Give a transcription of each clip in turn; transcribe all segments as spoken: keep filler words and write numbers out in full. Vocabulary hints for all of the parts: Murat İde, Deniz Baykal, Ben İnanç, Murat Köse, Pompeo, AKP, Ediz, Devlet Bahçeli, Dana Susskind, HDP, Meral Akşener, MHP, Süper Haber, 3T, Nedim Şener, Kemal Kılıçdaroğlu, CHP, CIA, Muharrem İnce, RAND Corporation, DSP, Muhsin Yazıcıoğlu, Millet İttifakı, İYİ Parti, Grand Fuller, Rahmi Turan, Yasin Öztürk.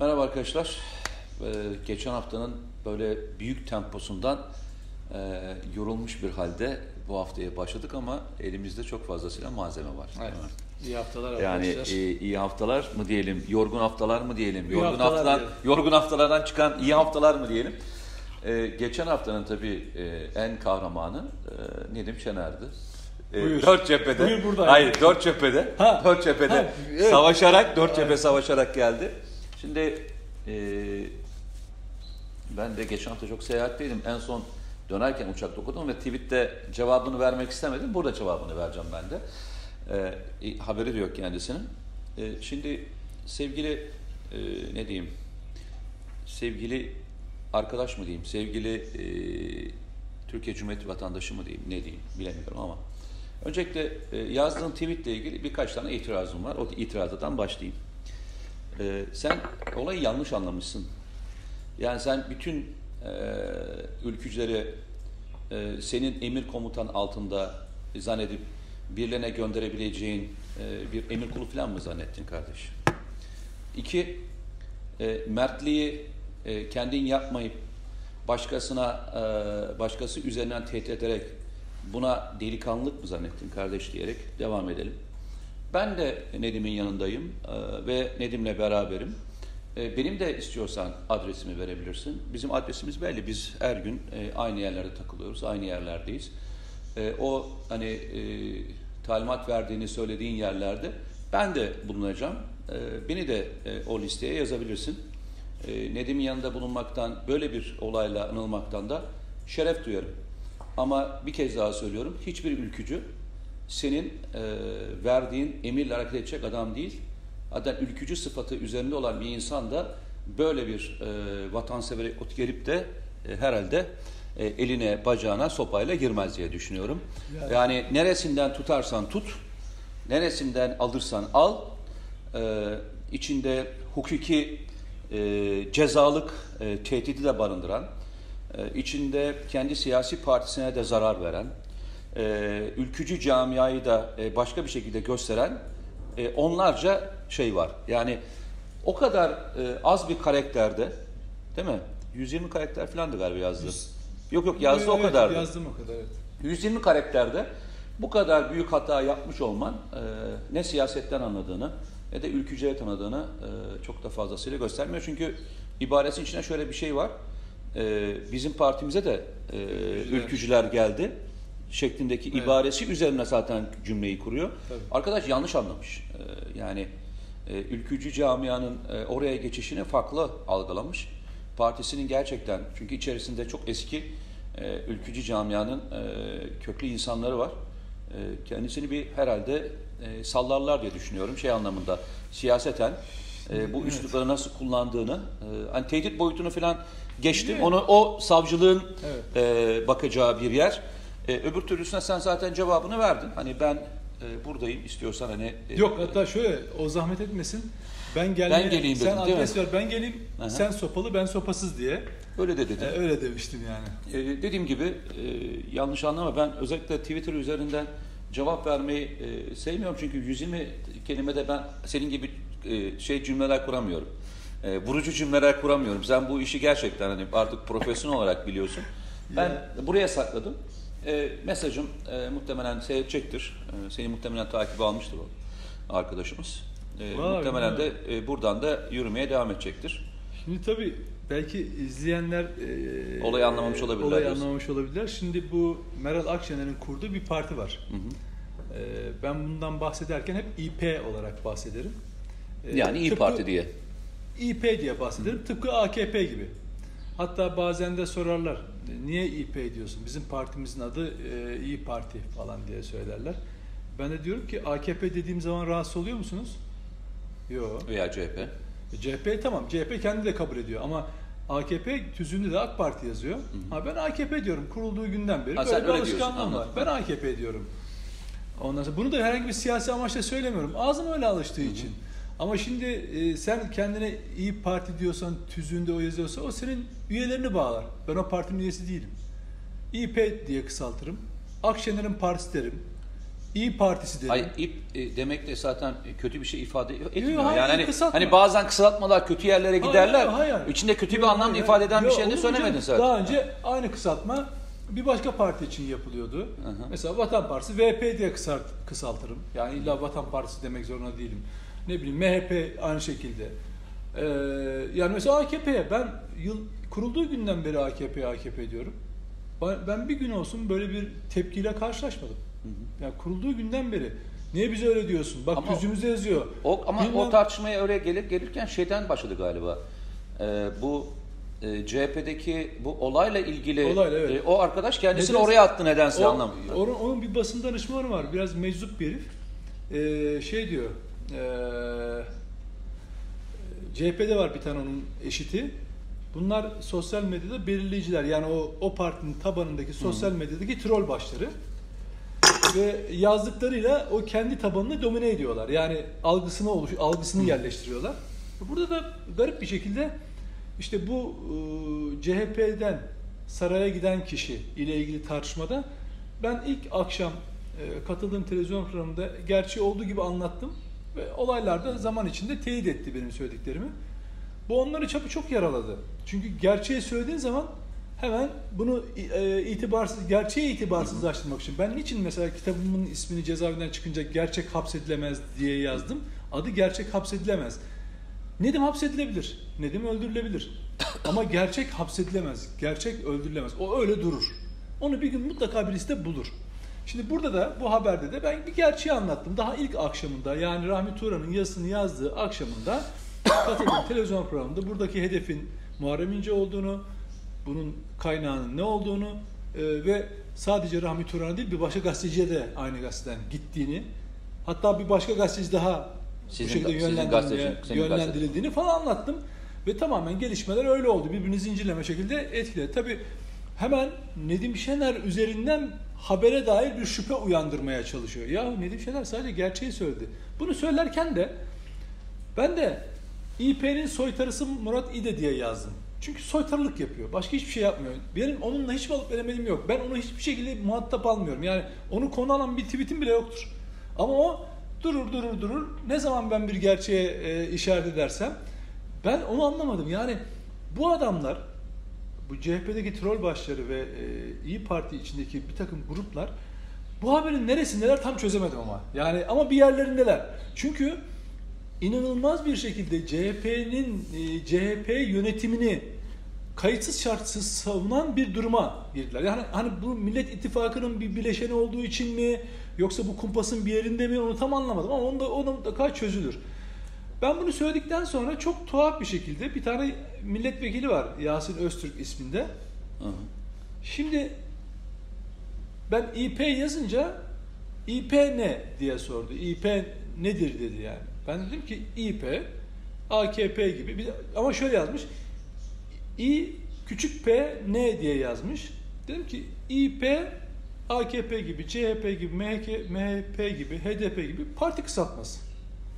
Merhaba arkadaşlar. Ee, geçen haftanın böyle büyük temposundan e, yorulmuş bir halde bu haftaya başladık ama elimizde çok fazlasıyla malzeme var. Evet. İyi haftalar arkadaşlar. Yani e, iyi haftalar mı diyelim, yorgun haftalar mı diyelim, yorgun haftalar haftadan, diyelim. yorgun haftalardan çıkan iyi haftalar mı diyelim. E, geçen haftanın tabii e, en kahramanı e, Nedim Şener'di. Buyur. Dört cephede. Buyur buradan. Hayır, dört cephede. Ha. Dört cephede ha. savaşarak, dört cephe savaşarak geldi. Şimdi e, ben de geçen hafta çok seyahatteydim. En son dönerken uçakta okudum ve tweette cevabını vermek istemedim. Burada cevabını vereceğim ben de. E, haberi de yok kendisinin. E, şimdi sevgili e, ne diyeyim? Sevgili arkadaş mı diyeyim? Sevgili e, Türkiye Cumhuriyeti vatandaşı mı diyeyim? Ne diyeyim? Bilemiyorum ama. Öncelikle e, yazdığın tweetle ilgili birkaç tane itirazım var. O itirazdan başlayayım. Ee, sen olayı yanlış anlamışsın. Yani sen bütün e, ülkücüleri e, senin emir komutan altında zannedip birliğine gönderebileceğin e, bir emir kulu falan mı zannettin kardeş? İki, e, mertliği e, kendin yapmayıp başkasına e, başkası üzerinden tehdit ederek buna delikanlılık mı zannettin kardeş diyerek devam edelim. Ben de Nedim'in yanındayım ve Nedim'le beraberim. Benim de istiyorsan adresimi verebilirsin. Bizim adresimiz belli. Biz her gün aynı yerlerde takılıyoruz, aynı yerlerdeyiz. O hani talimat verdiğini söylediğin yerlerde ben de bulunacağım. Beni de o listeye yazabilirsin. Nedim'in yanında bulunmaktan, böyle bir olayla anılmaktan da şeref duyarım. Ama bir kez daha söylüyorum, hiçbir ülkücü senin e, verdiğin emirle hareket edecek adam değil. Hatta ülkücü sıfatı üzerinde olan bir insan da böyle bir e, vatansever ot gelip de e, herhalde e, eline bacağına sopayla girmez diye düşünüyorum. Yani, yani neresinden tutarsan tut, neresinden alırsan al, e, içinde hukuki e, cezalık e, tehdidi de barındıran, e, içinde kendi siyasi partisine de zarar veren, Ee, ülkücü camiayı da e, başka bir şekilde gösteren e, onlarca şey var. Yani o kadar e, az bir karakterde, değil mi? yüz yirmi karakter falan da galiba yazdı. Yüz... Yok yok yazdı evet, o kadardı. Yazdım o kadar. Evet. yüz yirmi karakterde bu kadar büyük hata yapmış olman e, ne siyasetten anladığını ne de ülkücüye tanıdığını e, çok da fazlasıyla göstermiyor. Çünkü ibaresinin içine şöyle bir şey var. E, bizim partimize de e, ülkücüler. ülkücüler geldi. Şeklindeki evet. ibaresi üzerine zaten cümleyi kuruyor. Tabii. Arkadaş yanlış anlamış. Ee, yani e, ülkücü camianın e, oraya geçişini farklı algılamış. Partisinin gerçekten çünkü içerisinde çok eski e, ülkücü camianın e, köklü insanları var. E, kendisini bir herhalde e, sallarlar diye düşünüyorum. Şey anlamında siyaseten e, bu evet. üslupları nasıl kullandığını e, hani tehdit boyutunu falan geçtim. Evet. Onu o savcılığın evet. e, bakacağı bir yer. Ee, öbür türlüsüne sen zaten cevabını verdin. Hani ben e, buradayım istiyorsan hani... E, Yok hatta şöyle o zahmet etmesin. Ben, gelmeye, ben geleyim dedim. Sen adres ver ben geleyim. Aha. Sen sopalı ben sopasız diye. Öyle de dedim. Ee, öyle demiştim yani. Ee, dediğim gibi e, yanlış anlama ben özellikle Twitter üzerinden cevap vermeyi e, sevmiyorum. Çünkü yüz yirmi kelimede ben senin gibi e, şey cümleler kuramıyorum. E, vurucu cümleler kuramıyorum. Sen bu işi gerçekten hani artık profesyonel olarak biliyorsun. Ben ya. buraya sakladım. E, mesajım e, muhtemelen seyredecektir. E, seni muhtemelen takibe almıştır o arkadaşımız. E, Vay, muhtemelen de e, buradan da yürümeye devam edecektir. Şimdi tabii belki izleyenler e, olayı anlamamış olabilirler. Olayı diyorsun. anlamamış olabilirler. Şimdi bu Meral Akşener'in kurduğu bir parti var. Hı hı. E, ben bundan bahsederken hep İP olarak bahsederim. E, yani İYİ Parti diye. İP diye bahsederim. Hı hı. Tıpkı A K P gibi. Hatta bazen de sorarlar. Niye İP diyorsun? Bizim partimizin adı e, İYİ Parti falan diye söylerler. Ben de diyorum ki A K P dediğim zaman rahatsız oluyor musunuz? Yok. Veya C H P. E, C H P tamam. C H P kendi de kabul ediyor ama A K P tüzüğünde de AK Parti yazıyor. Hı hı. Ha, ben A K P diyorum. Kurulduğu günden beri. Ha, böyle bir alışkanlığım var. Ben A K P diyorum. Ondan sonra bunu da herhangi bir siyasi amaçla söylemiyorum. Ağzım öyle alıştığı hı hı. için. Ama şimdi e, sen kendine İYİ Parti diyorsan, tüzüğünde o yazıyorsa o senin üyelerini bağlar. Ben o partinin üyesi değilim. İP diye kısaltırım. Akşener'in partisi derim. İYİ Partisi dedi. Hayır, İYİ demek de zaten kötü bir şey ifade etmiyor. Yo, hayır, yani hani, hani bazen kısaltmalar kötü yerlere giderler. Hayır, hayır, hayır. İçinde kötü yo, bir anlam ifade eden yo, bir şey de söylemedin zaten. Daha önce ha. aynı kısaltma bir başka parti için yapılıyordu. Hı hı. Mesela Vatan Partisi V P diye kısalt, kısaltırım. Yani illa Vatan Partisi demek zorunda değilim. Ne bileyim, M H P aynı şekilde. Ee, yani mesela A K P'ye ben yıl kurulduğu günden beri A K P'ye A K P diyorum. Ben bir gün olsun böyle bir tepkiyle karşılaşmadım. Hı hı. Yani kurulduğu günden beri niye bize öyle diyorsun? Bak ama yüzümüzde yazıyor. O, ama Bilmem... o tartışmaya öyle gelip gelirken şeyden başladı galiba. Ee, bu e, C H P'deki bu olayla ilgili olayla, evet. e, o arkadaş kendisini nedense, oraya attı nedense anlamıyor. Onun, onun bir basın danışmanı var. Biraz meczup bir herif. Ee, şey diyor. Ee, C H P'de var bir tane onun eşiti. Bunlar sosyal medyada belirleyiciler. Yani o, o partinin tabanındaki sosyal medyadaki troll başları. Ve yazdıklarıyla o kendi tabanını domine ediyorlar. Yani algısını oluş, algısını yerleştiriyorlar. Burada da garip bir şekilde işte bu e, C H P'den saraya giden kişi ile ilgili tartışmada ben ilk akşam e, katıldığım televizyon programında gerçeği olduğu gibi anlattım. Ve olaylar da zaman içinde teyit etti benim söylediklerimi. Bu onları çapı çok yaraladı. Çünkü gerçeği söylediğin zaman hemen bunu e, itibarsız, gerçeği itibarsızlaştırmak için. Ben niçin mesela kitabımın ismini cezaevinden çıkınca gerçek hapsedilemez diye yazdım. Adı gerçek hapsedilemez. Nedim hapsedilebilir, Nedim öldürülebilir. Ama gerçek hapsedilemez, gerçek öldürülemez. O öyle durur. Onu bir gün mutlaka birisi de bulur. Şimdi burada da, bu haberde de ben bir gerçeği anlattım. Daha ilk akşamında, yani Rahmi Turan'ın yazısını yazdığı akşamında katıldığım televizyon programında buradaki hedefin Muharrem İnce olduğunu, bunun kaynağının ne olduğunu e, ve sadece Rahmi Turan'a değil bir başka gazeteciye de aynı gazeteden gittiğini, hatta bir başka gazeteci daha sizin, bu şekilde yönlendirildiğini falan anlattım. Ve tamamen gelişmeler öyle oldu. Birbirini zincirleme şekilde etkiledi. Tabii hemen Nedim Şener üzerinden habere dair bir şüphe uyandırmaya çalışıyor. Yahu Nedim Şener sadece gerçeği söyledi. Bunu söylerken de ben de İ P'nin soytarısı Murat İde diye yazdım. Çünkü soytarılık yapıyor. Başka hiçbir şey yapmıyor. Benim onunla hiçbir alıp veremedim yok. Ben onu hiçbir şekilde muhatap almıyorum. Yani onu konu alan bir tweetim bile yoktur. Ama o durur durur durur. Ne zaman ben bir gerçeğe e, işaret edersem ben onu anlamadım. Yani bu adamlar, bu C H P'deki troll başları ve e, İYİ Parti içindeki bir takım gruplar bu haberin neresindeler tam çözemedim ama. Yani ama bir yerlerindeler. Çünkü İnanılmaz bir şekilde C H P'nin e, C H P yönetimini kayıtsız şartsız savunan bir duruma girdiler. Yani hani bu Millet İttifakı'nın bir bileşeni olduğu için mi yoksa bu kumpasın bir yerinde mi onu tam anlamadım ama onu da, onu da mutlaka çözülür. Ben bunu söyledikten sonra çok tuhaf bir şekilde bir tane milletvekili var, Yasin Öztürk isminde. Aha. Şimdi ben İ P yazınca İ P ne diye sordu. İ P nedir dedi yani. Ben dedim ki İ P, A K P gibi ama şöyle yazmış, İ küçük P N diye yazmış. Dedim ki İ P, A K P gibi, C H P gibi, M H P gibi, H D P gibi parti kısaltması.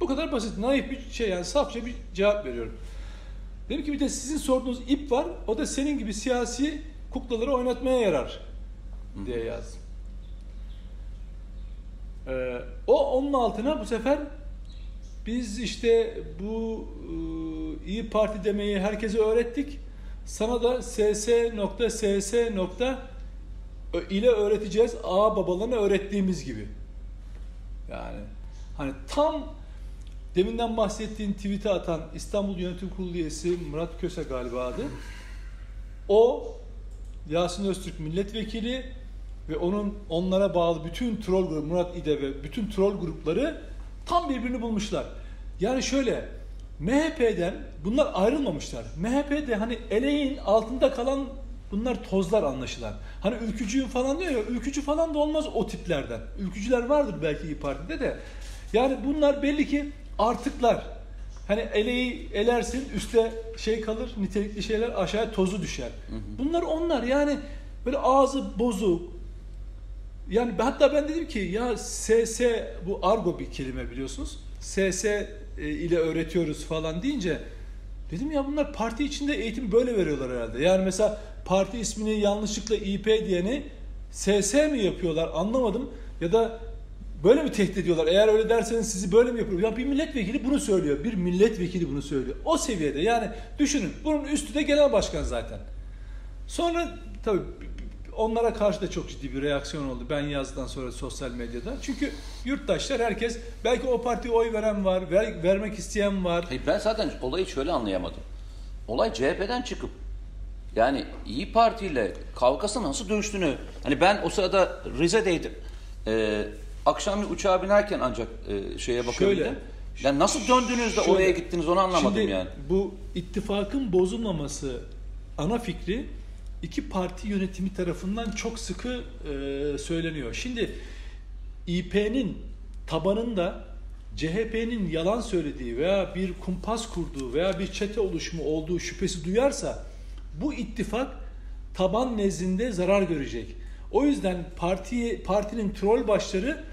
Bu kadar basit, naif bir şey yani safça bir cevap veriyorum. Dedim ki bir de sizin sorduğunuz ip var, o da senin gibi siyasi kuklaları oynatmaya yarar diye yazdım. Ee, o onun altına bu sefer biz işte bu e, İYİ Parti demeyi herkese öğrettik. Sana da S S S S ile öğreteceğiz. Ağa babalarına öğrettiğimiz gibi. Yani hani tam deminden bahsettiğin tweet'e atan İstanbul Yönetim Kurulu üyesi Murat Köse galiba adı. O Yasin Öztürk milletvekili ve onun onlara bağlı bütün troll grubu Murat İde ve bütün troll grupları tam birbirini bulmuşlar. Yani şöyle, M H P'den bunlar ayrılmamışlar. M H P'de hani eleğin altında kalan bunlar tozlar anlaşılan. Hani ülkücüyüm falan diyor ya, ülkücü falan da olmaz o tiplerden. Ülkücüler vardır belki İYİ Parti'de de. Yani bunlar belli ki artıklar. Hani eleği elersin, üstte şey kalır, nitelikli şeyler aşağıya tozu düşer. Hı hı. Bunlar onlar yani böyle ağzı bozuk. Yani hatta ben dedim ki ya S S bu argo bir kelime biliyorsunuz. S S ile öğretiyoruz falan deyince dedim ya bunlar parti içinde eğitim böyle veriyorlar herhalde. Yani mesela parti ismini yanlışlıkla İP diyeni S S mi yapıyorlar anlamadım. Ya da Böyle mi tehdit ediyorlar? Eğer öyle derseniz sizi böyle mi yapıyorlar? Ya bir milletvekili bunu söylüyor. Bir milletvekili bunu söylüyor. O seviyede yani düşünün. Bunun üstü de genel başkan zaten. Sonra tabii onlara karşı da çok ciddi bir reaksiyon oldu. Ben yazdıktan sonra sosyal medyada. Çünkü yurttaşlar herkes belki o partiye oy veren var, ver, vermek isteyen var. Hayır, ben zaten olayı şöyle anlayamadım. Olay C H P'den çıkıp yani İYİ Parti ile kavgası nasıl dönüştüğünü. Hani ben o sırada Rize'deydim. Ee, Akşam bir uçağa binerken ancak e, şeye bakabildim. Yani nasıl döndüğünüzde şöyle, oraya gittiniz onu anlamadım şimdi yani. Bu ittifakın bozulmaması ana fikri iki parti yönetimi tarafından çok sıkı e, söyleniyor. Şimdi İ P'nin tabanında C H P'nin yalan söylediği veya bir kumpas kurduğu veya bir çete oluşumu olduğu şüphesi duyarsa bu ittifak taban nezdinde zarar görecek. O yüzden partiyi, partinin troll başları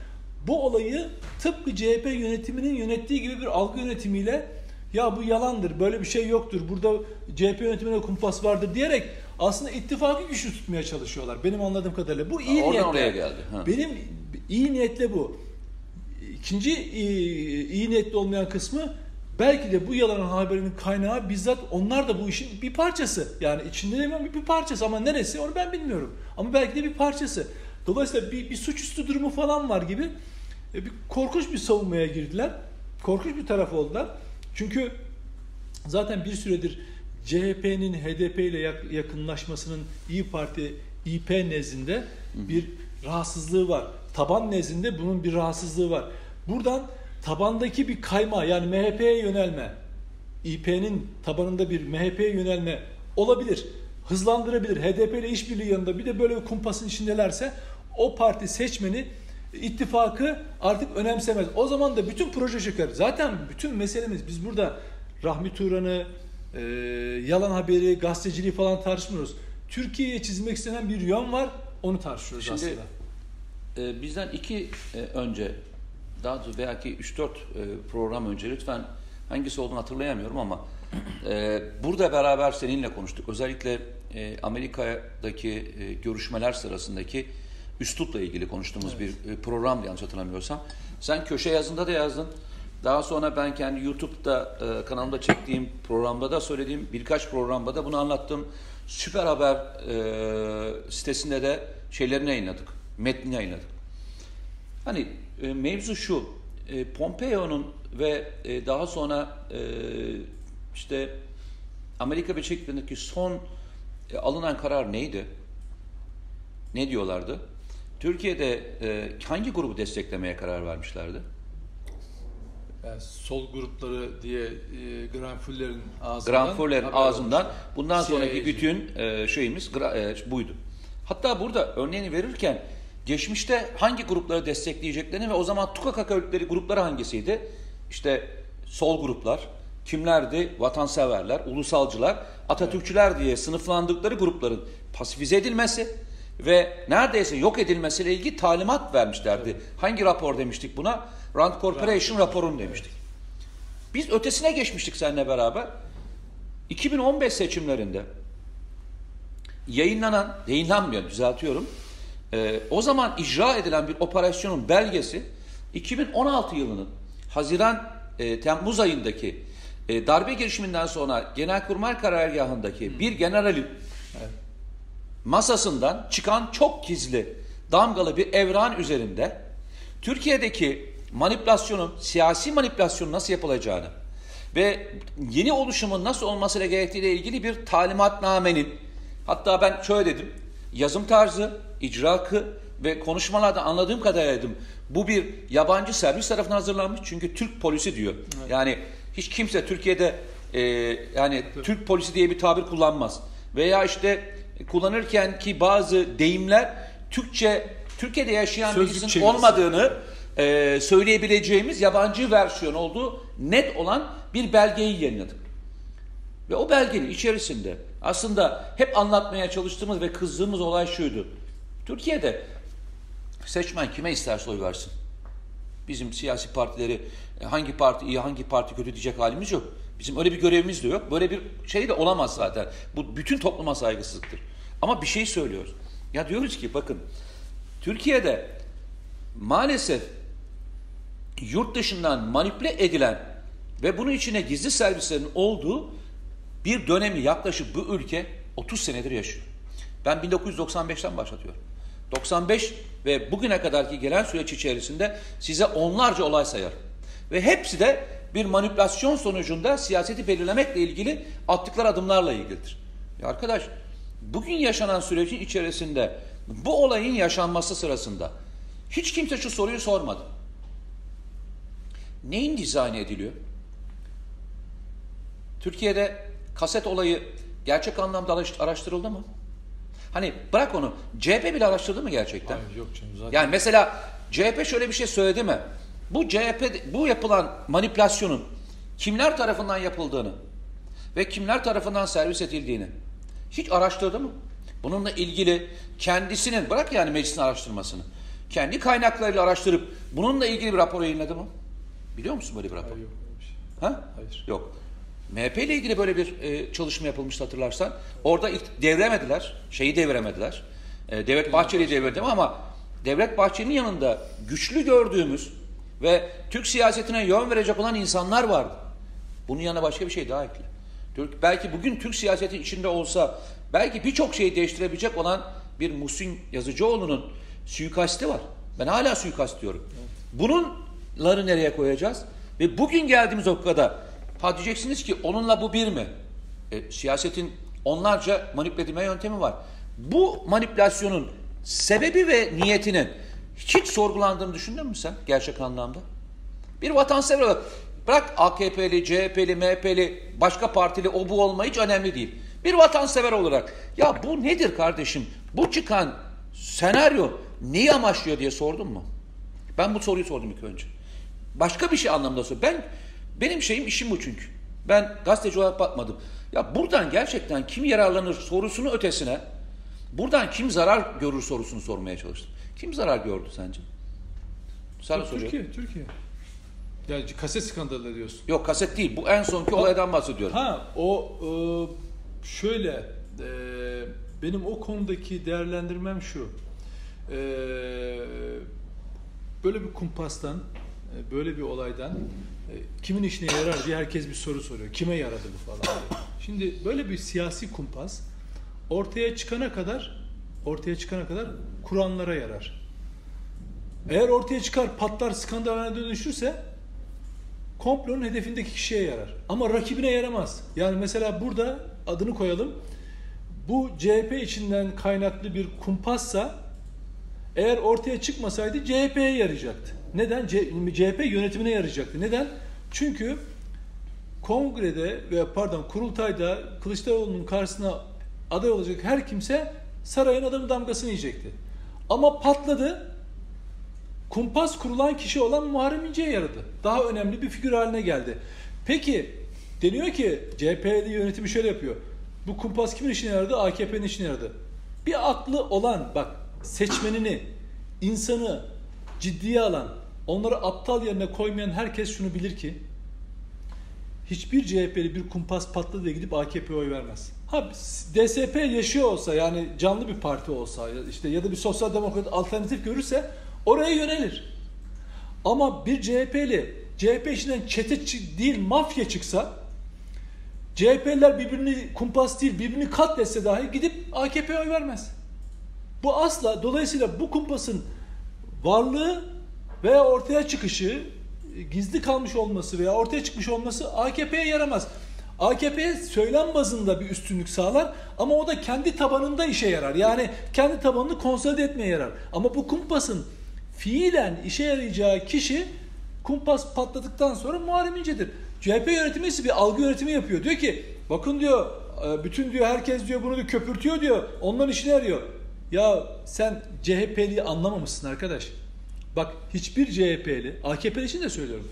bu olayı tıpkı C H P yönetiminin yönettiği gibi bir algı yönetimiyle ya bu yalandır, böyle bir şey yoktur, burada C H P yönetimine kumpas vardır diyerek aslında ittifakı güçlü tutmaya çalışıyorlar. Benim anladığım kadarıyla bu iyi niyetle. Oraya geldi. Ha. Benim iyi niyetle bu. İkinci iyi, iyi niyetli olmayan kısmı belki de bu yalanın haberinin kaynağı bizzat onlar da bu işin bir parçası. Yani içinde demem bir parçası ama neresi onu ben bilmiyorum. Ama belki de bir parçası. Dolayısıyla bir, bir suçüstü durumu falan var gibi bir korkunç bir savunmaya girdiler. Korkunç bir taraf oldular. Çünkü zaten bir süredir C H P'nin H D P ile yakınlaşmasının İYİ Parti, İ P nezdinde bir rahatsızlığı var. Taban nezdinde bunun bir rahatsızlığı var. Buradan tabandaki bir kayma yani M H P'ye yönelme, İ P'nin tabanında bir M H P'ye yönelme olabilir. Hızlandırabilir. H D P ile işbirliği yanında bir de böyle bir kumpasın içindelerse o parti seçmeni ittifakı artık önemsemez. O zaman da bütün proje çöker. Zaten bütün meselemiz biz burada Rahmi Turan'ı, e, yalan haberi, gazeteciliği falan tartışmıyoruz. Türkiye'ye çizmek istenen bir yön var. Onu tartışıyoruz şimdi, aslında. E, bizden iki e, önce daha doğrusu belki üç dört e, program önce lütfen hangisi olduğunu hatırlayamıyorum ama e, burada beraber seninle konuştuk. Özellikle e, Amerika'daki e, görüşmeler sırasındaki üslupla ilgili konuştuğumuz evet. bir e, program yanlış hatırlamıyorsam. Sen köşe yazında da yazdın. Daha sonra ben kendi YouTube'da e, kanalımda çektiğim programda da söylediğim birkaç programda da bunu anlattım. Süper Haber e, sitesinde de şeylerini yayınladık. Metnini yayınladık. Hani e, mevzu şu, e, Pompeo'nun ve e, daha sonra e, işte Amerika Birleşik Devletleri'ndeki son e, alınan karar neydi? Ne diyorlardı? Türkiye'de e, hangi grubu desteklemeye karar vermişlerdi? Yani sol grupları diye e, Grand Fuller'in ağzından. Grand Fuller'in ağzından. Olmuşlar. Bundan C I A sonraki bütün e, şeyimiz e, buydu. Hatta burada örneğini verirken geçmişte hangi grupları destekleyeceklerini ve o zaman tukakaka öldükleri grupları hangisiydi? İşte sol gruplar, kimlerdi? Vatanseverler, ulusalcılar, Atatürkçüler diye sınıflandıkları grupların pasifize edilmesi ve neredeyse yok edilmesiyle ilgili talimat vermişlerdi. Evet. Hangi rapor demiştik buna? RAND Corporation evet. raporunu demiştik. Biz ötesine geçmiştik seninle beraber. iki bin on beş seçimlerinde yayınlanan, yayınlanmıyor düzeltiyorum, Ee, o zaman icra edilen bir operasyonun belgesi iki bin on altı yılının Haziran e, Temmuz ayındaki e, darbe girişiminden sonra Genelkurmay Karargahı'ndaki hmm. bir generalin evet. masasından çıkan çok gizli damgalı bir evran üzerinde Türkiye'deki manipülasyonun, siyasi manipülasyonun nasıl yapılacağını ve yeni oluşumun nasıl olmasıyla gerektiğiyle ilgili bir talimatnamenin, hatta ben şöyle dedim, yazım tarzı, icrakı ve konuşmalarda anladığım kadarıyla bu bir yabancı servis tarafından hazırlanmış. Çünkü Türk polisi diyor. Evet. Yani hiç kimse Türkiye'de e, yani evet. Türk polisi diye bir tabir kullanmaz. Veya işte kullanırken ki bazı deyimler Türkçe, Türkiye'de yaşayan birisinin olmadığını e, söyleyebileceğimiz yabancı versiyon olduğu net olan bir belgeyi yayınladık. Ve o belgenin içerisinde aslında hep anlatmaya çalıştığımız ve kızdığımız olay şuydu. Türkiye'de seçmen kime isterse oy versin. Bizim siyasi partileri hangi parti iyi hangi parti kötü diyecek halimiz yok. Bizim öyle bir görevimiz de yok. Böyle bir şey de olamaz zaten. Bu bütün topluma saygısızlıktır. Ama bir şey söylüyoruz. Ya diyoruz ki bakın Türkiye'de maalesef yurt dışından manipüle edilen ve bunun içine gizli servislerin olduğu bir dönemi yaklaşık bu ülke otuz senedir yaşıyor. Ben bin dokuz yüz doksan beşten başlatıyorum. doksan beş ve bugüne kadarki gelen süreç içerisinde size onlarca olay sayarım. Ve hepsi de bir manipülasyon sonucunda siyaseti belirlemekle ilgili attıkları adımlarla ilgilidir. Ya arkadaş, bugün yaşanan sürecin içerisinde bu olayın yaşanması sırasında hiç kimse şu soruyu sormadı. Neyin dizayn ediliyor? Türkiye'de kaset olayı gerçek anlamda araştırıldı mı? Hani bırak onu, C H P bile araştırdı mı gerçekten? Hayır, yok canım zaten. Yani mesela C H P şöyle bir şey söyledi mi? Bu C H P, bu yapılan manipülasyonun kimler tarafından yapıldığını ve kimler tarafından servis edildiğini hiç araştırdı mı? Bununla ilgili kendisinin, bırak yani meclisin araştırmasını, kendi kaynaklarıyla araştırıp bununla ilgili bir rapor yayınladı mı? Biliyor musun böyle bir rapor? Hayır, yok. Ha? Hayır. Yok. M H P ile ilgili böyle bir e, çalışma yapılmıştı hatırlarsan. Orada devremediler, şeyi devremediler. E, Devlet Bahçeli'yi devirdim ama Devlet Bahçeli'nin yanında güçlü gördüğümüz ve Türk siyasetine yön verecek olan insanlar vardı. Bunun yanına başka bir şey daha ekle. Türk, belki bugün Türk siyaseti içinde olsa belki birçok şeyi değiştirebilecek olan bir Muhsin Yazıcıoğlu'nun suikasti var. Ben hala suikast diyorum. Evet. Bunları nereye koyacağız? Ve bugün geldiğimiz noktada ha diyeceksiniz ki onunla bu bir mi? E, siyasetin onlarca manipüle edilme yöntemi var. Bu manipülasyonun sebebi ve niyetinin hiç sorgulandığını düşündün mü sen gerçek anlamda? Bir vatansever olarak bırak A K P'li, C H P'li, M H P'li, başka partili o bu olma hiç önemli değil. Bir vatansever olarak ya bu nedir kardeşim? Bu çıkan senaryo neyi amaçlıyor diye sordun mu? Ben bu soruyu sordum ilk önce. Başka bir şey anlamda sordum. Ben benim şeyim işim bu çünkü. Ben gazeteci olarak bakmadım. Ya buradan gerçekten kim yararlanır sorusunun ötesine buradan kim zarar görür sorusunu sormaya çalıştım. Kim zarar gördü sence? Sana soruyorum. Türkiye, Türkiye. Yani kaset skandalı diyorsun. Yok kaset değil. Bu en sonki olaydan bahsediyorum. Ha o e, şöyle e, benim o konudaki değerlendirmem şu. E, böyle bir kumpastan e, böyle bir olaydan e, kimin işine yarar diye herkes bir soru soruyor. Kime yaradı bu falan diye. Şimdi böyle bir siyasi kumpas ortaya çıkana kadar ortaya çıkana kadar kuranlara yarar. Eğer ortaya çıkar, patlar, skandalına dönüşürse komplonun hedefindeki kişiye yarar. Ama rakibine yaramaz. Yani mesela burada adını koyalım. Bu C H P içinden kaynaklı bir kumpassa eğer ortaya çıkmasaydı C H P'ye yarayacaktı. Neden? C H P yönetimine yarayacaktı. Neden? Çünkü kongrede veya pardon kurultayda Kılıçdaroğlu'nun karşısına aday olacak her kimse sarayın adamı damgasını yiyecekti. Ama patladı. Kumpas kurulan kişi olan Muharrem İnce'ye yaradı. Daha önemli bir figür haline geldi. Peki deniyor ki C H P'li yönetimi şöyle yapıyor. Bu kumpas kimin işine yaradı? A K P'nin işine yaradı. Bir aklı olan bak seçmenini, insanı ciddiye alan, onları aptal yerine koymayan herkes şunu bilir ki hiçbir C H P'li bir kumpas patladı diye gidip A K P'ye oy vermez. Ha D S P yaşıyor olsa yani canlı bir parti olsa işte ya da bir sosyal demokrat alternatif görürse oraya yönelir. Ama bir C H P'li C H P içinden çete değil mafya çıksa C H P'liler birbirini kumpas değil birbirini katletse dahi gidip A K P'ye oy vermez. Bu asla dolayısıyla bu kumpasın varlığı veya ortaya çıkışı gizli kalmış olması veya ortaya çıkmış olması A K P'ye yaramaz. A K P söylem bazında bir üstünlük sağlar ama o da kendi tabanında işe yarar. Yani kendi tabanını konsolide etmeye yarar. Ama bu kumpasın fiilen işe yarayacağı kişi kumpas patladıktan sonra Muharrem İnce'dir. C H P yönetimi ise bir algı yönetimi yapıyor. Diyor ki bakın diyor bütün diyor herkes diyor bunu diyor, köpürtüyor diyor. Onların işine yarıyor. Ya sen C H P'liyi anlamamışsın arkadaş. Bak hiçbir C H P'li A K P için de söylüyorum.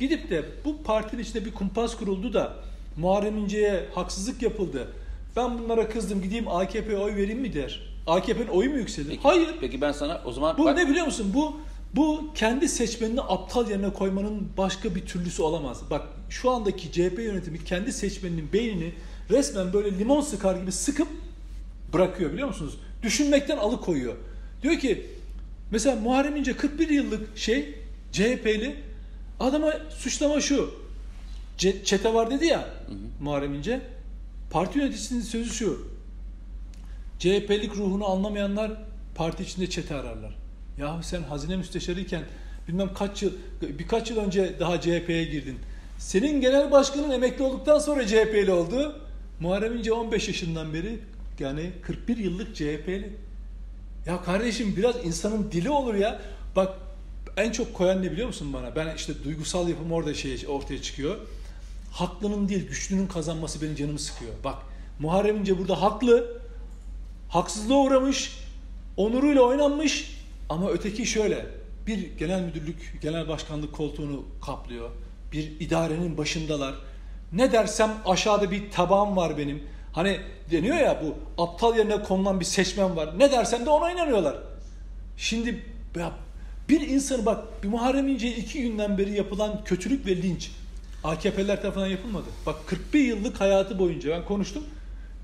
Gidip de bu partinin içinde bir kumpas kuruldu da Muharrem İnce'ye haksızlık yapıldı. Ben bunlara kızdım gideyim A K P'ye oy vereyim mi der. A K P'nin oyu mu yükselir? Peki, hayır. Peki ben sana o zaman... Bu bak... ne biliyor musun? Bu bu kendi seçmenini aptal yerine koymanın başka bir türlüsü olamaz. Bak şu andaki C H P yönetimi kendi seçmeninin beynini resmen böyle limon sıkar gibi sıkıp bırakıyor biliyor musunuz? Düşünmekten alıkoyuyor. Diyor ki mesela Muharrem İnce kırk bir yıllık şey C H P'li Adama suçlama şu. Çete var dedi ya, hı hı, Muharrem İnce. Parti yöneticisinin sözü şu. C H P'lik ruhunu anlamayanlar parti içinde çete ararlar. Yahu sen hazine müsteşarıyken bilmem kaç yıl, birkaç yıl önce daha C H P'ye girdin. Senin genel başkanın emekli olduktan sonra C H P'li oldu. Muharrem İnce on beş yaşından beri, yani kırk bir yıllık C H P'li. Ya kardeşim, biraz insanın dili olur ya. Bak, en çok koyan ne biliyor musun bana? Ben işte duygusal yapım orada şey ortaya çıkıyor. Haklının değil, güçlünün kazanması benim canımı sıkıyor. Bak, Muharrem İnce burada haklı. Haksızlığa uğramış. Onuruyla oynanmış. Ama öteki şöyle. Bir genel müdürlük, genel başkanlık koltuğunu kaplıyor. Bir idarenin başındalar. Ne dersem aşağıda bir tabağım var benim. Hani deniyor ya, bu aptal yerine konulan bir seçmen var. Ne dersem de ona inanıyorlar. Şimdi ya, bir insanı bak, bir Muharrem İnce'ye iki günden beri yapılan kötülük ve linç A K P'ler tarafından yapılmadı. Bak, kırk bir yıllık hayatı boyunca, ben konuştum,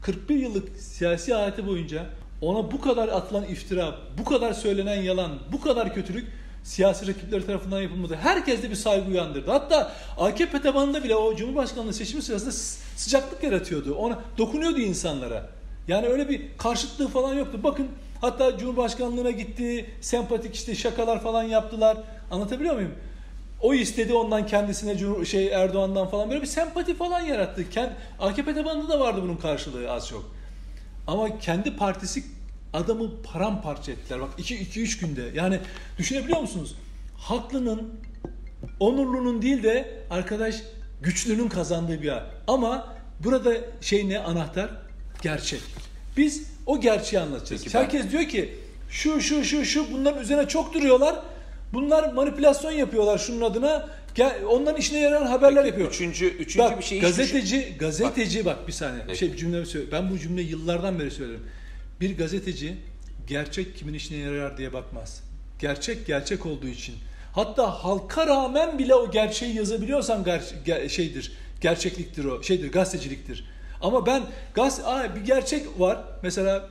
kırk bir yıllık siyasi hayatı boyunca ona bu kadar atılan iftira, bu kadar söylenen yalan, bu kadar kötülük siyasi rakipleri tarafından yapılmadı. Herkes de bir saygı uyandırdı. Hatta A K P tabanında bile o Cumhurbaşkanlığı seçimi sırasında sıcaklık yaratıyordu. Ona dokunuyordu insanlara. Yani öyle bir karşıtlığı falan yoktu. Bakın, hatta Cumhurbaşkanlığına gitti, sempatik işte şakalar falan yaptılar. Anlatabiliyor muyum? O istedi ondan, kendisine şey Erdoğan'dan falan böyle bir sempati falan yarattı. A K P tabanında da vardı bunun karşılığı az çok. Ama kendi partisi adamı paramparça ettiler. Bak, iki üç günde. Yani düşünebiliyor musunuz? Haklının, onurlunun değil de arkadaş güçlünün kazandığı bir yer. Ama burada şey ne? Anahtar gerçek. Biz o gerçeği anlatacağız. Peki, herkes ben... diyor ki şu şu şu şu bunların üzerine çok duruyorlar. Bunlar manipülasyon yapıyorlar şunun adına. Onların işine yarayan haberler peki, yapıyor. Üçüncü, üçüncü bak, bir şey. Gazeteci, düşün... gazeteci bak, bak bir saniye. Peki. Şey, bir cümlemi söyleyeyim. Ben bu cümleyi yıllardan beri söylerim. Bir gazeteci gerçek kimin işine yarar diye bakmaz. Gerçek gerçek olduğu için. Hatta halka rağmen bile o gerçeği yazabiliyorsan ger- ger- şeydir, gerçekliktir o, şeydir, gazeteciliktir. Ama ben gaz, aa, bir gerçek var, mesela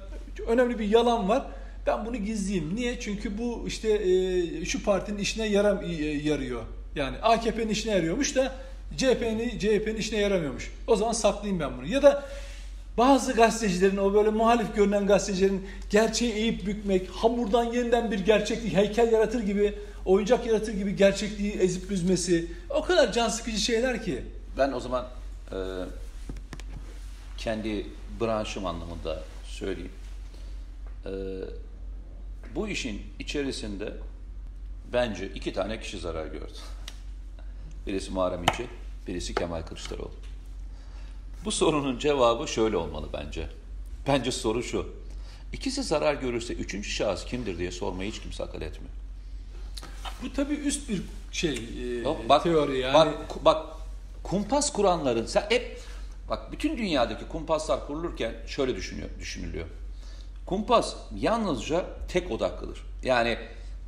önemli bir yalan var. Ben bunu gizleyeyim. Niye? Çünkü bu işte e, şu partinin işine yaram, e, yarıyor. Yani A K P'nin işine yarıyormuş da C H P'nin işine yaramıyormuş. O zaman saklayayım ben bunu. Ya da bazı gazetecilerin, o böyle muhalif görünen gazetecilerin gerçeği eğip bükmek, hamurdan yeniden bir gerçeklik, heykel yaratır gibi, oyuncak yaratır gibi gerçekliği ezip büzmesi, o kadar can sıkıcı şeyler ki. Ben o zaman e, kendi branşım anlamında söyleyeyim. E, bu işin içerisinde bence iki tane kişi zarar gördü. Birisi Muharrem İnce, birisi Kemal Kılıçdaroğlu. Bu sorunun cevabı şöyle olmalı bence. Bence soru şu. İkisi zarar görürse üçüncü şahıs kimdir diye sormayı hiç kimse akıl etmiyor. Bu tabii üst bir şey, e, Yok, bak, teori yani. Bak, bak kumpas kuranların, sen hep bak, bütün dünyadaki kumpaslar kurulurken şöyle düşünüyor, düşünülüyor. Kumpas yalnızca tek odaklıdır. Yani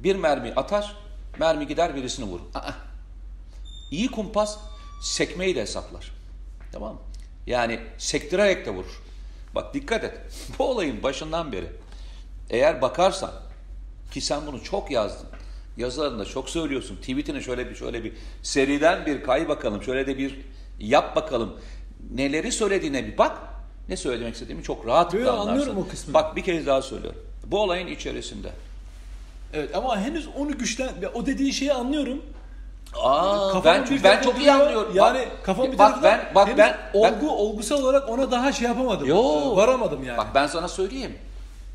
bir mermi atar, mermi gider birisini vurur. Aa, iyi kumpas sekmeyi de hesaplar. Tamam mı? Yani sektirerek de vurur. Bak, dikkat et. Bu olayın başından beri eğer bakarsan, ki sen bunu çok yazdın, yazılarında çok söylüyorsun, tweetini şöyle bir şöyle bir seriden bir kay bakalım, şöyle de bir yap bakalım. Neleri söylediğine bir bak. Ne söylemek istediğimi çok rahatlıkla anlarsın. Bak, bir kez daha söylüyorum. Bu olayın içerisinde. Evet, ama henüz onu güçlen, o dediğin şeyi anlıyorum. Aa, ben çok, ben çok iyi anlıyorum. Yani kafam bir bak, ben, bak, ben, ben, olgu, ben, olgusal olarak ona daha şey yapamadım. Yo, varamadım yani. Bak, ben sana söyleyeyim.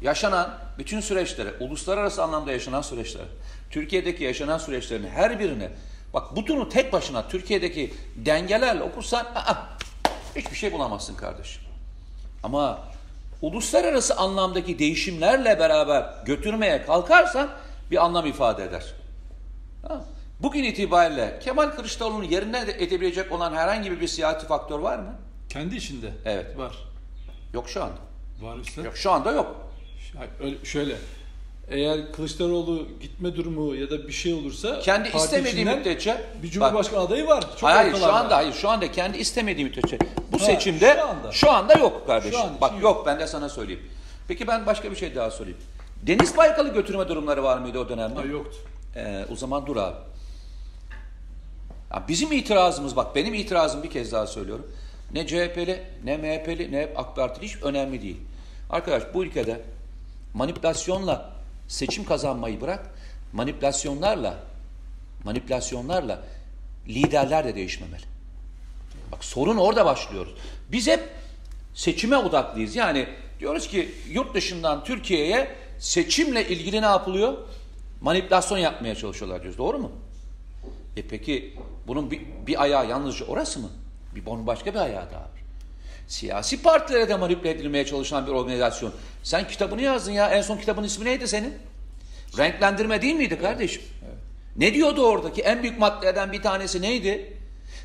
Yaşanan bütün süreçlere, uluslararası anlamda yaşanan süreçlere, Türkiye'deki yaşanan süreçlerin her birine, bak bütünü tek başına Türkiye'deki dengelerle okursan aa, hiçbir şey bulamazsın kardeşim. Ama uluslararası anlamdaki değişimlerle beraber götürmeye kalkarsan bir anlam ifade eder. Ha? Bugün itibariyle Kemal Kılıçdaroğlu'nun yerine edebilecek olan herhangi bir siyasi faktör var mı? Kendi içinde. Evet. Var. Yok şu anda. Var işte. Yok şu anda yok. Ş- şöyle, eğer Kılıçdaroğlu gitme durumu ya da bir şey olursa kendi istemediği müddetçe bir Cumhurbaşkanı bak, adayı var. Çok hayır şu anda var. Hayır şu anda kendi istemediği müddetçe bu ha, seçimde şu anda. şu anda yok kardeşim. Anda, bak yok. yok ben de sana söyleyeyim. Peki ben başka bir şey daha söyleyeyim. Deniz Baykal'ı götürme durumları var mıydı o dönemde? Ha, yoktu. Ee, o zaman dur abi. Ya bizim itirazımız, bak benim itirazım, bir kez daha söylüyorum. Ne C H P'li, ne M H P'li, ne AK Partili hiç önemli değil. Arkadaş, bu ülkede manipülasyonla seçim kazanmayı bırak, manipülasyonlarla manipülasyonlarla liderler de değişmemeli. Bak sorun orada başlıyoruz. Biz hep seçime odaklıyız. Yani diyoruz ki yurt dışından Türkiye'ye seçimle ilgili ne yapılıyor? Manipülasyon yapmaya çalışıyorlar diyoruz. Doğru mu? E peki bunun bir, bir ayağı yalnızca orası mı? Bir, bunun başka bir ayağı daha var. Siyasi partilere de manipüle edilmeye çalışan bir organizasyon. Sen kitabını yazdın ya. En son kitabın ismi neydi senin? Renklendirme değil miydi kardeşim? Evet. Evet. Ne diyordu oradaki? En büyük maddelerden bir tanesi neydi?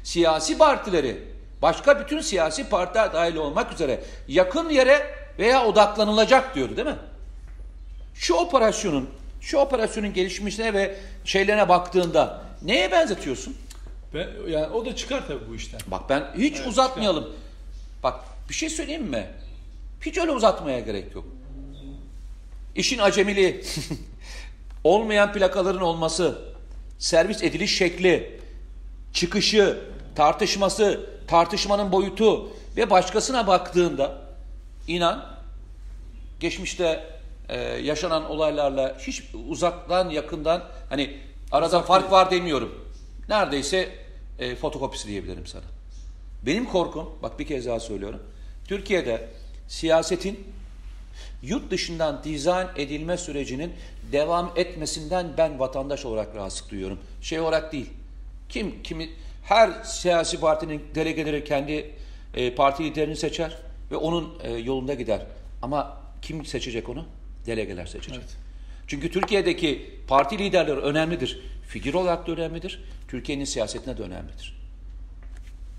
Siyasi partileri, başka bütün siyasi partiler dahil olmak üzere yakın yere veya odaklanılacak diyordu, değil mi? Şu operasyonun, şu operasyonun gelişmişine ve şeylerine baktığında neye benzetiyorsun? Ben, yani o da çıkar tabii bu işten. Bak ben hiç evet, uzatmayalım. Çıkar. Bak bir şey söyleyeyim mi? Hiç öyle uzatmaya gerek yok. İşin acemiliği, olmayan plakaların olması, servis ediliş şekli, çıkışı, tartışması, tartışmanın boyutu ve başkasına baktığında inan geçmişte e, yaşanan olaylarla hiç uzaktan yakından, hani arada uzak fark değil, var demiyorum. Neredeyse e, fotokopisi diyebilirim sana. Benim korkum, bak bir kez daha söylüyorum. Türkiye'de siyasetin yurt dışından dizayn edilme sürecinin devam etmesinden ben vatandaş olarak rahatsızlık duyuyorum. Şey olarak değil. Kim kimi her siyasi partinin delegeleri kendi e, parti liderini seçer ve onun e, yolunda gider. Ama kim seçecek onu? Delegeler seçecek. Evet. Çünkü Türkiye'deki parti liderleri önemlidir. Figür olarak da önemlidir. Türkiye'nin siyasetine de önemlidir.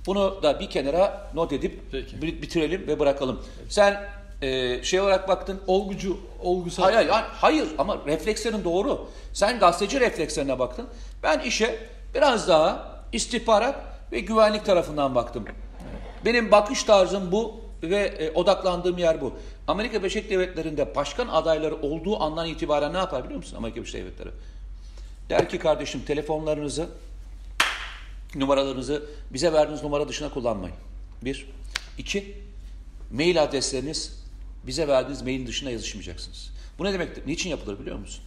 Bunu da bir kenara not edip peki, bitirelim ve bırakalım. Peki. Sen e, şey olarak baktın. Olgucu, olgusal. Hayır, hayır, hayır ama reflekslerin doğru. Sen gazeteci reflekslerine baktın. Ben işe biraz daha istihbarat ve güvenlik tarafından baktım. Benim bakış tarzım bu ve e, odaklandığım yer bu. Amerika Birleşik Devletleri'nde başkan adayları olduğu andan itibaren ne yapar biliyor musun Amerika Birleşik Devletleri? Der ki kardeşim telefonlarınızı, numaralarınızı bize verdiğiniz numara dışına kullanmayın. Bir. İki, mail adresleriniz bize verdiğiniz mailin dışına yazışmayacaksınız. Bu ne demektir? Niçin yapılır biliyor musun?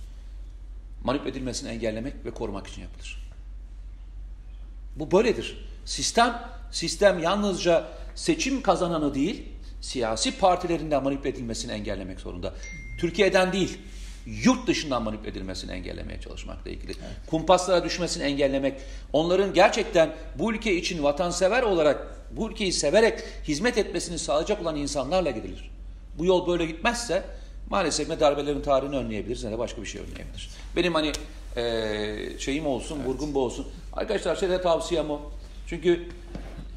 Manipüle edilmesini engellemek ve korumak için yapılır. Bu böyledir. Sistem, sistem yalnızca seçim kazananı değil, siyasi partilerinden manipüle edilmesini engellemek zorunda. Türkiye'den değil, yurt dışından manipüle edilmesini engellemeye çalışmakla ilgili. Evet. Kumpaslara düşmesini engellemek, onların gerçekten bu ülke için vatansever olarak, bu ülkeyi severek hizmet etmesini sağlayacak olan insanlarla gidilir. Bu yol böyle gitmezse maalesef ne darbelerin tarihini önleyebiliriz ne de başka bir şey önleyebiliriz. Benim hani Ee, şeyim olsun, evet, vurgun bu olsun. Arkadaşlar size tavsiyem o. Çünkü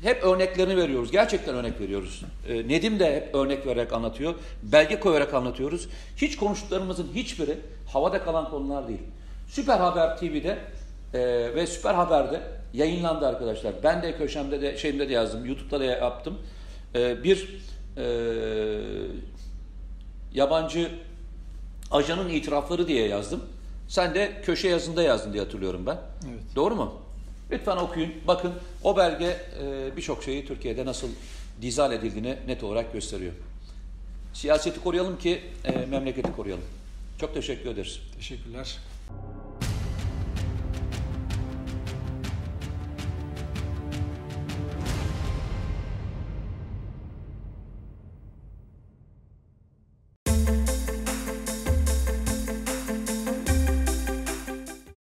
hep örneklerini veriyoruz. Gerçekten örnek veriyoruz. Ee, Nedim de hep örnek vererek anlatıyor. Belge koyarak anlatıyoruz. Hiç konuştuklarımızın hiçbiri havada kalan konular değil. Süper Haber T V'de e, ve Süper Haber'de yayınlandı arkadaşlar. Ben de köşemde de şeyimde de yazdım. YouTube'da da yaptım. Ee, bir e, yabancı ajanın itirafları diye yazdım. Sen de köşe yazında yazdın diye hatırlıyorum ben. Evet. Doğru mu? Lütfen okuyun, bakın. O belge e, birçok şeyi Türkiye'de nasıl dizayn edildiğini net olarak gösteriyor. Siyaseti koruyalım ki e, memleketi koruyalım. Çok teşekkür ederiz. Teşekkürler.